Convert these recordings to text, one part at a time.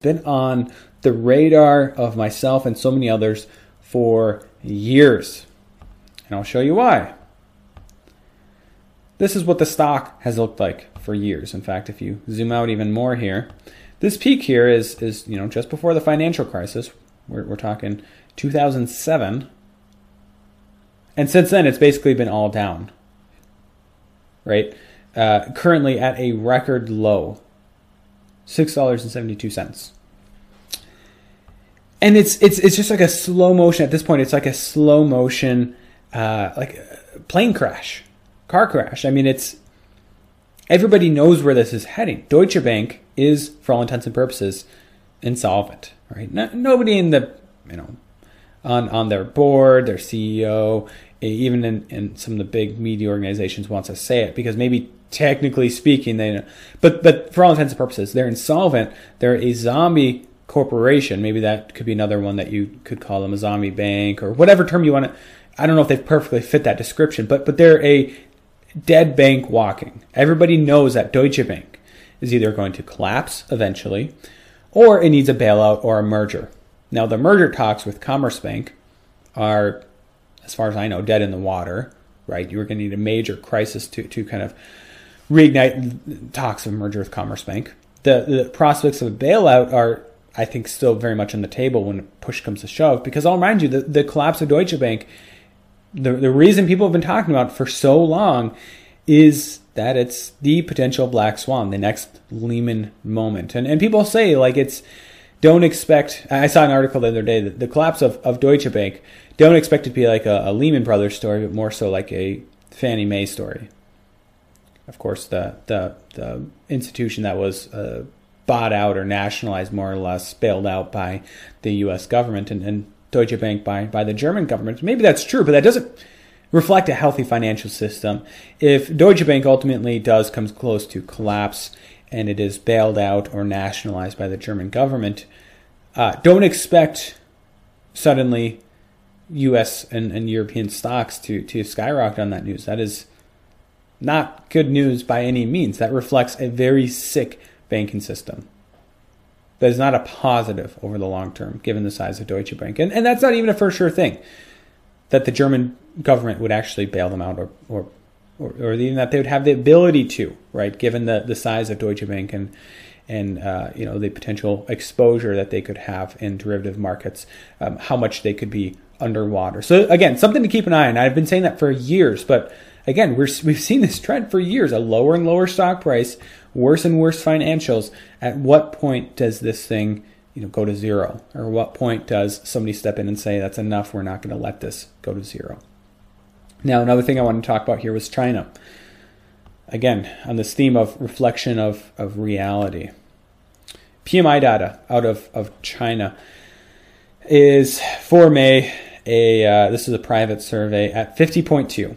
Been on the radar of myself and so many others for years. And I'll show you why. This is what the stock has looked like for years. In fact, if you zoom out even more here, this peak here is just before the financial crisis. We're talking 2007. And since then, it's basically been all down, right? Currently at a record low. $6.72. And it's just like a slow motion at this point. It's like a slow motion, like a plane crash, car crash. I mean, everybody knows where this is heading. Deutsche Bank is, for all intents and purposes, insolvent, right? Nobody in the, on their board, their CEO, even in some of the big media organizations wants to say it because maybe technically speaking, they know. But for all intents and purposes, they're insolvent. They're a zombie corporation. Maybe that could be another one that you could call them, a zombie bank or whatever term you want to. I don't know if they perfectly fit that description, but they're a dead bank walking. Everybody knows that Deutsche Bank is either going to collapse eventually or it needs a bailout or a merger. Now, the merger talks with Commerzbank are, as far as I know, dead in the water, right? You were going to need a major crisis to kind of reignite talks of merger with Commerzbank. The prospects of a bailout are, I think, still very much on the table when push comes to shove, because I'll remind you, the collapse of Deutsche Bank, the reason people have been talking about for so long is that it's the potential black swan, the next Lehman moment. And people say, like, don't expect, I saw an article the other day, that the collapse of Deutsche Bank, don't expect it to be like a Lehman Brothers story, but more so like a Fannie Mae story. Of course, the institution that was bought out or nationalized, more or less, bailed out by the U.S. government and Deutsche Bank by the German government. Maybe that's true, but that doesn't reflect a healthy financial system. If Deutsche Bank ultimately comes close to collapse and it is bailed out or nationalized by the German government, don't expect suddenly U.S. and European stocks to skyrocket on that news. That is not good news by any means. That reflects a very sick banking system. That is not a positive over the long term, given the size of Deutsche Bank. And that's not even a for sure thing, that the German government would actually bail them out or even that they would have the ability to, right, given the size of Deutsche Bank and the potential exposure that they could have in derivative markets, how much they could be underwater. So again, something to keep an eye on. I've been saying that for years, but again, we've seen this trend for years, a lower and lower stock price, worse and worse financials. At what point does this thing go to zero? Or what point does somebody step in and say, that's enough, we're not going to let this go to zero? Now, another thing I want to talk about here was China. Again, on this theme of reflection of reality. PMI data out of China is for May, this is a private survey, at 50.2.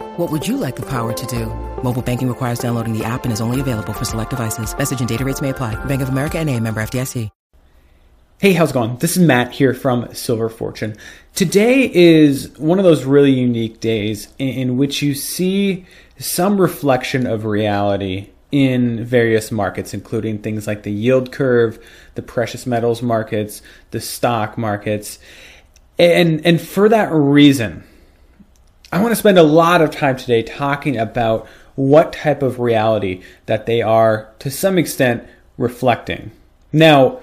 What would you like the power to do? Mobile banking requires downloading the app and is only available for select devices. Message and data rates may apply. Bank of America NA, member FDIC. Hey, how's it going? This is Matt here from Silver Fortune. Today is one of those really unique days in which you see some reflection of reality in various markets, including things like the yield curve, the precious metals markets, the stock markets. And for that reason, I want to spend a lot of time today talking about what type of reality that they are, to some extent, reflecting. Now,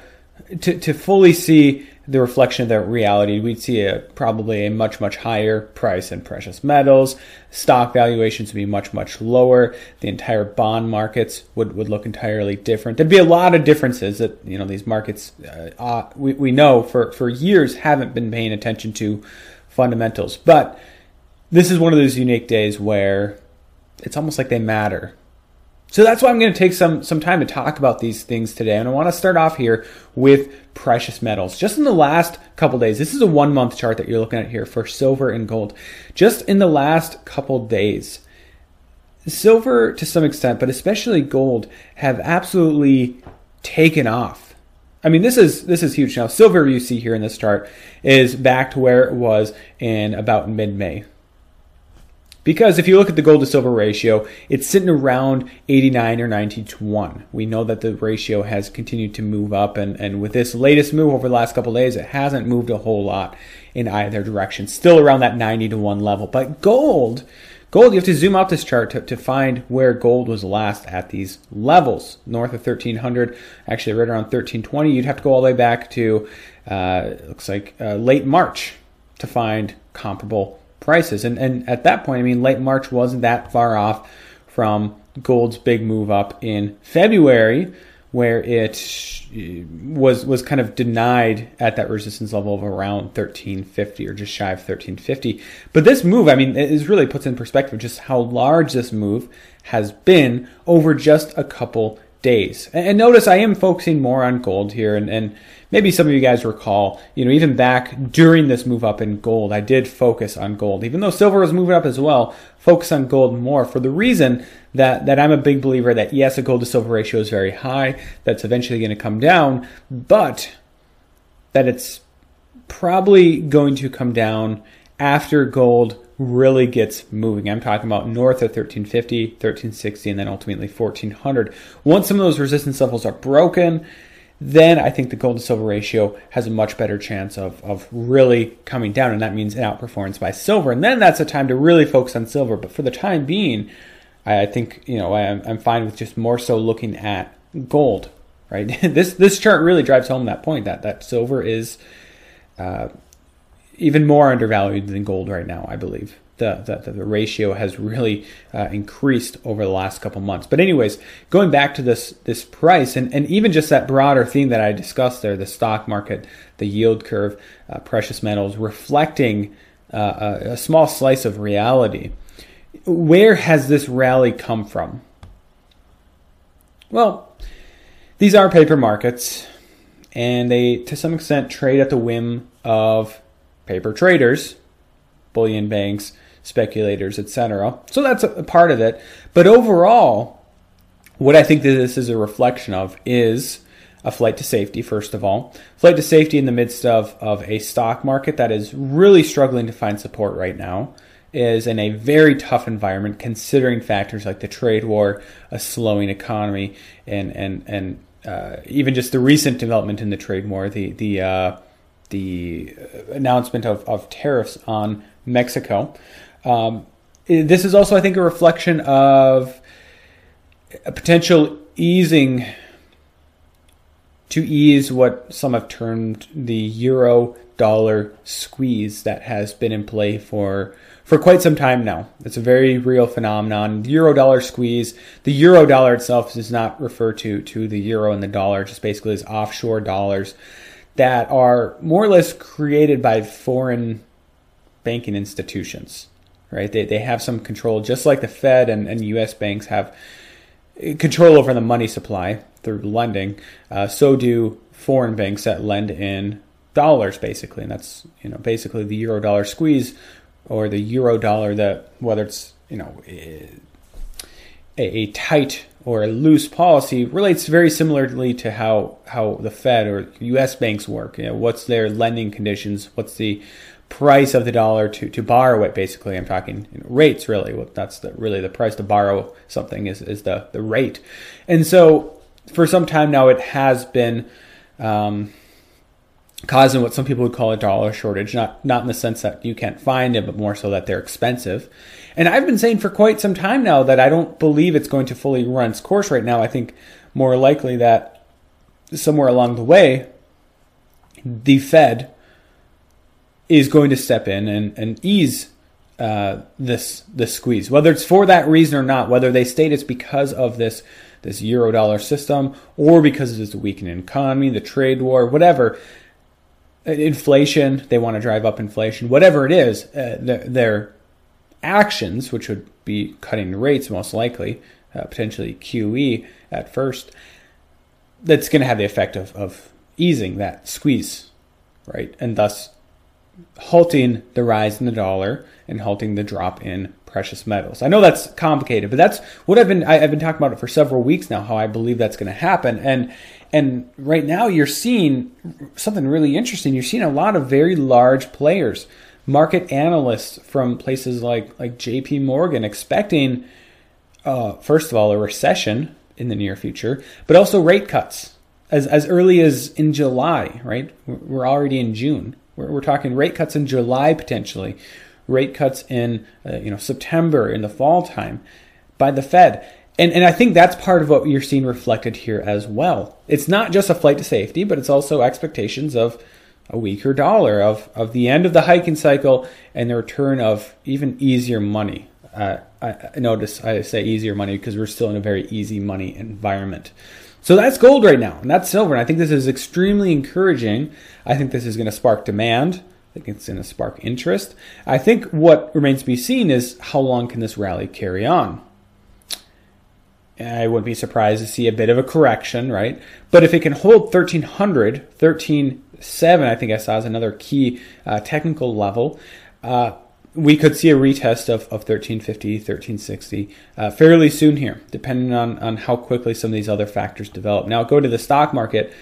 to fully see the reflection of that reality, we'd see probably a much higher price in precious metals. Stock valuations would be much lower. The entire bond markets would look entirely different. There'd be a lot of differences that, you know, these markets we know for years haven't been paying attention to fundamentals. But this is one of those unique days where it's almost like they matter. So that's why I'm going to take some time to talk about these things today. And I want to start off here with precious metals. Just in the last couple days, this is a 1 month chart that you're looking at here for silver and gold. Just in the last couple days, silver to some extent, but especially gold, have absolutely taken off. I mean, this is huge. Now, silver you see here in this chart is back to where it was in about mid-May. Because if you look at the gold to silver ratio, it's sitting around 89 or 90 to 1. We know that the ratio has continued to move up, and with this latest move over the last couple of days, it hasn't moved a whole lot in either direction. Still around that 90 to 1 level. But gold, you have to zoom out this chart to find where gold was last at these levels. North of 1300, actually right around 1320. You'd have to go all the way back to, it looks like late March to find comparable prices. And at that point, I mean, late March wasn't that far off from gold's big move up in February, where it was kind of denied at that resistance level of around 1350 or just shy of 1350. But this move, I mean, it really puts in perspective just how large this move has been over just a couple days. And notice I am focusing more on gold here, and maybe some of you guys recall, you know, even back during this move up in gold, I did focus on gold. Even though silver was moving up as well, focus on gold more for the reason that I'm a big believer that, yes, the gold to silver ratio is very high. That's eventually going to come down, but that it's probably going to come down after gold really gets moving. I'm talking about north of 1350, 1360, and then ultimately 1400. Once some of those resistance levels are broken, then I think the gold to silver ratio has a much better chance of really coming down, and that means an outperformance by silver. And then that's a time to really focus on silver. But for the time being, I think, you know, I'm fine with just more so looking at gold, right? This chart really drives home that point that silver is even more undervalued than gold right now, I believe. The ratio has really increased over the last couple months. But anyways, going back to this price and even just that broader theme that I discussed there, the stock market, the yield curve, precious metals, reflecting a small slice of reality. Where has this rally come from? Well, these are paper markets, and they, to some extent, trade at the whim of paper traders, bullion banks, speculators, etc. So that's a part of it. But overall, what I think that this is a reflection of is a flight to safety, first of all. Flight to safety in the midst of a stock market that is really struggling to find support right now, is in a very tough environment, considering factors like the trade war, a slowing economy, and even just the recent development in the trade war, the announcement of tariffs on Mexico. This is also, I think, a reflection of a potential easing to ease what some have termed the euro-dollar squeeze that has been in play for quite some time now. It's a very real phenomenon. The euro-dollar squeeze, the euro-dollar itself does not refer to the euro and the dollar, just basically as offshore dollars that are more or less created by foreign banking institutions, right? They have some control, just like the Fed and U.S. banks have control over the money supply through lending. So do foreign banks that lend in dollars, basically. And that's, you know, basically the euro-dollar squeeze or the euro-dollar, that whether it's, you know, a tight or a loose policy, relates very similarly to how the Fed or U.S. banks work. You know, what's their lending conditions? What's the price of the dollar to borrow it? Basically, I'm talking, you know, rates, really. Well, that's really the price to borrow something is the rate. And so for some time now, it has been causing what some people would call a dollar shortage, not in the sense that you can't find it, but more so that they're expensive. And I've been saying for quite some time now that I don't believe it's going to fully run its course right now. I think more likely that somewhere along the way, the Fed is going to step in and ease this squeeze. Whether it's for that reason or not, whether they state it's because of this euro-dollar system or because it's a weakening economy, the trade war, whatever, inflation, they want to drive up inflation, whatever it is, their actions, which would be cutting rates most likely, potentially QE at first, that's going to have the effect of easing that squeeze, right? And thus halting the rise in the dollar and halting the drop in precious metals. I know that's complicated, but that's what I've been talking about it for several weeks now, how I believe that's going to happen. And right now you're seeing something really interesting. You're seeing a lot of very large players, market analysts from places like JP Morgan expecting, first of all, a recession in the near future, but also rate cuts as early as in July, right? We're already in June. We're talking rate cuts in July potentially, rate cuts in September, in the fall time by the Fed. And I think that's part of what you're seeing reflected here as well. It's not just a flight to safety, but it's also expectations of a weaker dollar, of the end of the hiking cycle and the return of even easier money. I notice I say easier money because we're still in a very easy money environment. So that's gold right now, and that's silver. And I think this is extremely encouraging. I think this is going to spark demand. I think it's going to spark interest. I think what remains to be seen is how long can this rally carry on? I wouldn't be surprised to see a bit of a correction, right? But if it can hold 1,300, 1,307, I think I saw as another key technical level, we could see a retest of 1350, 1360 fairly soon here, depending on how quickly some of these other factors develop. Now, go to the stock market.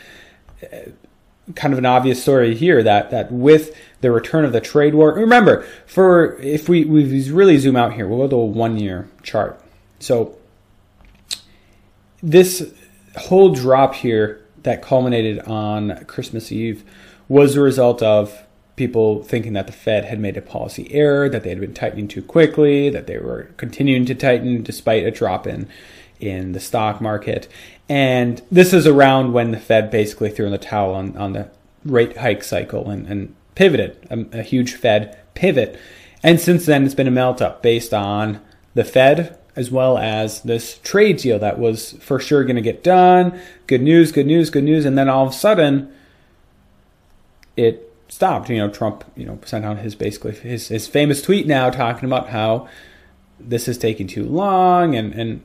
Kind of an obvious story here that with the return of the trade war, remember, for if we really zoom out here, we'll go to a one-year chart. So this whole drop here that culminated on Christmas Eve was a result of people thinking that the Fed had made a policy error, that they had been tightening too quickly, that they were continuing to tighten despite a drop in the stock market. And this is around when the Fed basically threw in the towel on the rate hike cycle and pivoted, a huge Fed pivot. And since then, it's been a melt up based on the Fed as well as this trade deal that was for sure going to get done. Good news, good news, good news. And then all of a sudden, it stopped. Trump, sent out his famous tweet now talking about how this is taking too long and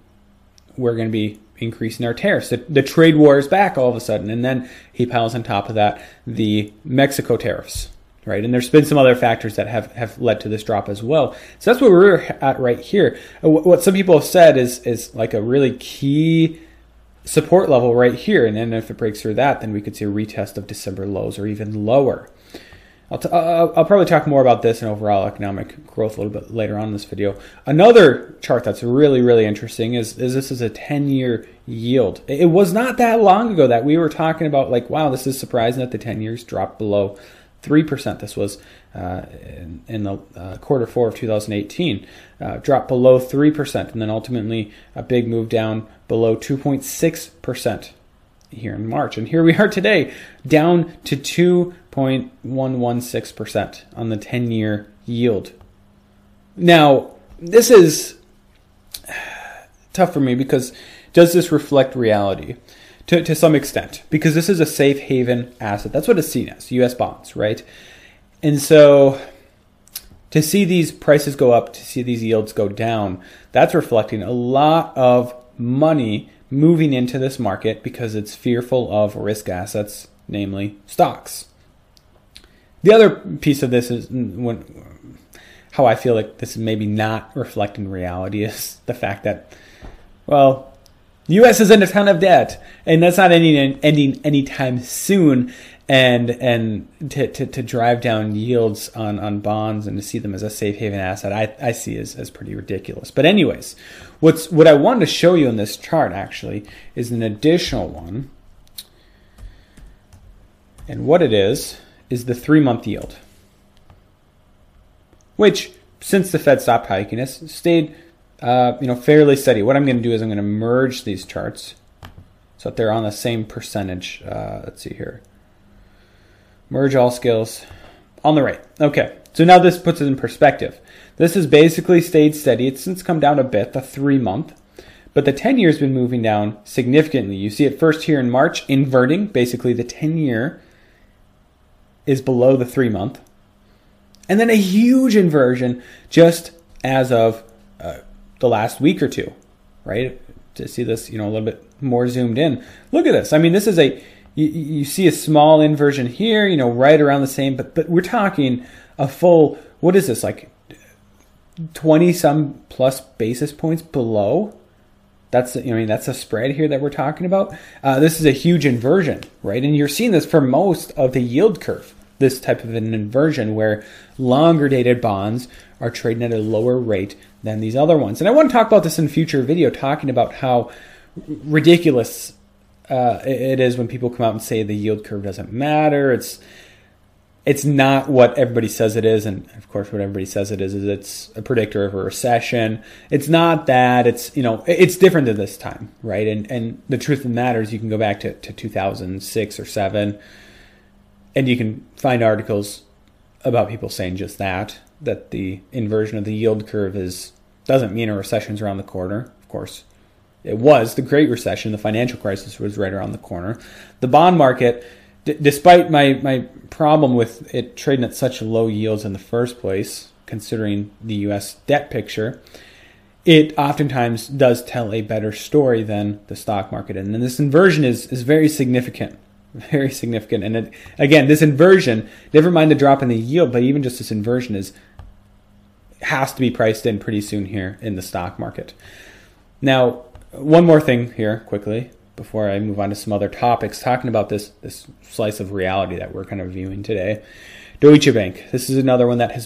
we're going to be increasing our tariffs. The trade war is back all of a sudden. And then he piles on top of that the Mexico tariffs, right? And there's been some other factors that have led to this drop as well. So that's where we're at right here. What some people have said is like a really key support level right here. And then if it breaks through that, then we could see a retest of December lows or even lower. I'll probably talk more about this and overall economic growth a little bit later on in this video. Another chart that's really, really interesting is this is a 10-year yield. It was not that long ago that we were talking about like, wow, this is surprising that the 10 years dropped below 3%. This was in the quarter four of 2018, dropped below 3%, and then ultimately a big move down below 2.6% here in March. And here we are today, down to 2.116% on the 10-year yield. Now, this is tough for me because does this reflect reality? To some extent, because this is a safe haven asset. That's what it's seen as, U.S. bonds, right? And so to see these prices go up, to see these yields go down, that's reflecting a lot of money moving into this market because it's fearful of risk assets, namely stocks. The other piece of this is how I feel like this is maybe not reflecting reality is the fact that, well, the U.S. is in a ton of debt, and that's not ending anytime soon. And to drive down yields on bonds and to see them as a safe haven asset, I see as pretty ridiculous. But anyways, what I wanted to show you in this chart actually is an additional one. And what it is the 3-month yield, which since the Fed stopped hiking has stayed fairly steady. What I'm going to do is I'm going to merge these charts so that they're on the same percentage. Let's see here. Merge all skills. On the right. Okay. So now this puts it in perspective. This has basically stayed steady. It's since come down a bit, the 3-month. But the 10-year has been moving down significantly. You see it first here in March, inverting. Basically, the 10-year is below the 3-month. And then a huge inversion just as of the last week or two, right? To see this, you know, a little bit more zoomed in. Look at this. I mean, this is a... You see a small inversion here, you know, right around the same, but we're talking a full, what is this, like 20 some plus basis points below? That's, I mean, that's a spread here that we're talking about. This is a huge inversion, right? And you're seeing this for most of the yield curve, this type of an inversion where longer dated bonds are trading at a lower rate than these other ones. And I want to talk about this in a future video, talking about how ridiculous it is when people come out and say the yield curve doesn't matter. It's not what everybody says it is, and of course, what everybody says it is it's a predictor of a recession. It's not that. It's, you know, it's different at this time, right? And the truth of the matter is, you can go back to 2006 or 7, and you can find articles about people saying just that the inversion of the yield curve doesn't mean a recession's around the corner. Of course. It was the Great Recession. The financial crisis was right around the corner. The bond market, despite my problem with it trading at such low yields in the first place, considering the U.S. debt picture, it oftentimes does tell a better story than the stock market. And then this inversion is very significant, very significant. And it, again, this inversion, never mind the drop in the yield, but even just this inversion has to be priced in pretty soon here in the stock market. Now, one more thing here quickly before I move on to some other topics, talking about this slice of reality that we're kind of viewing today. Deutsche Bank. This is another one that has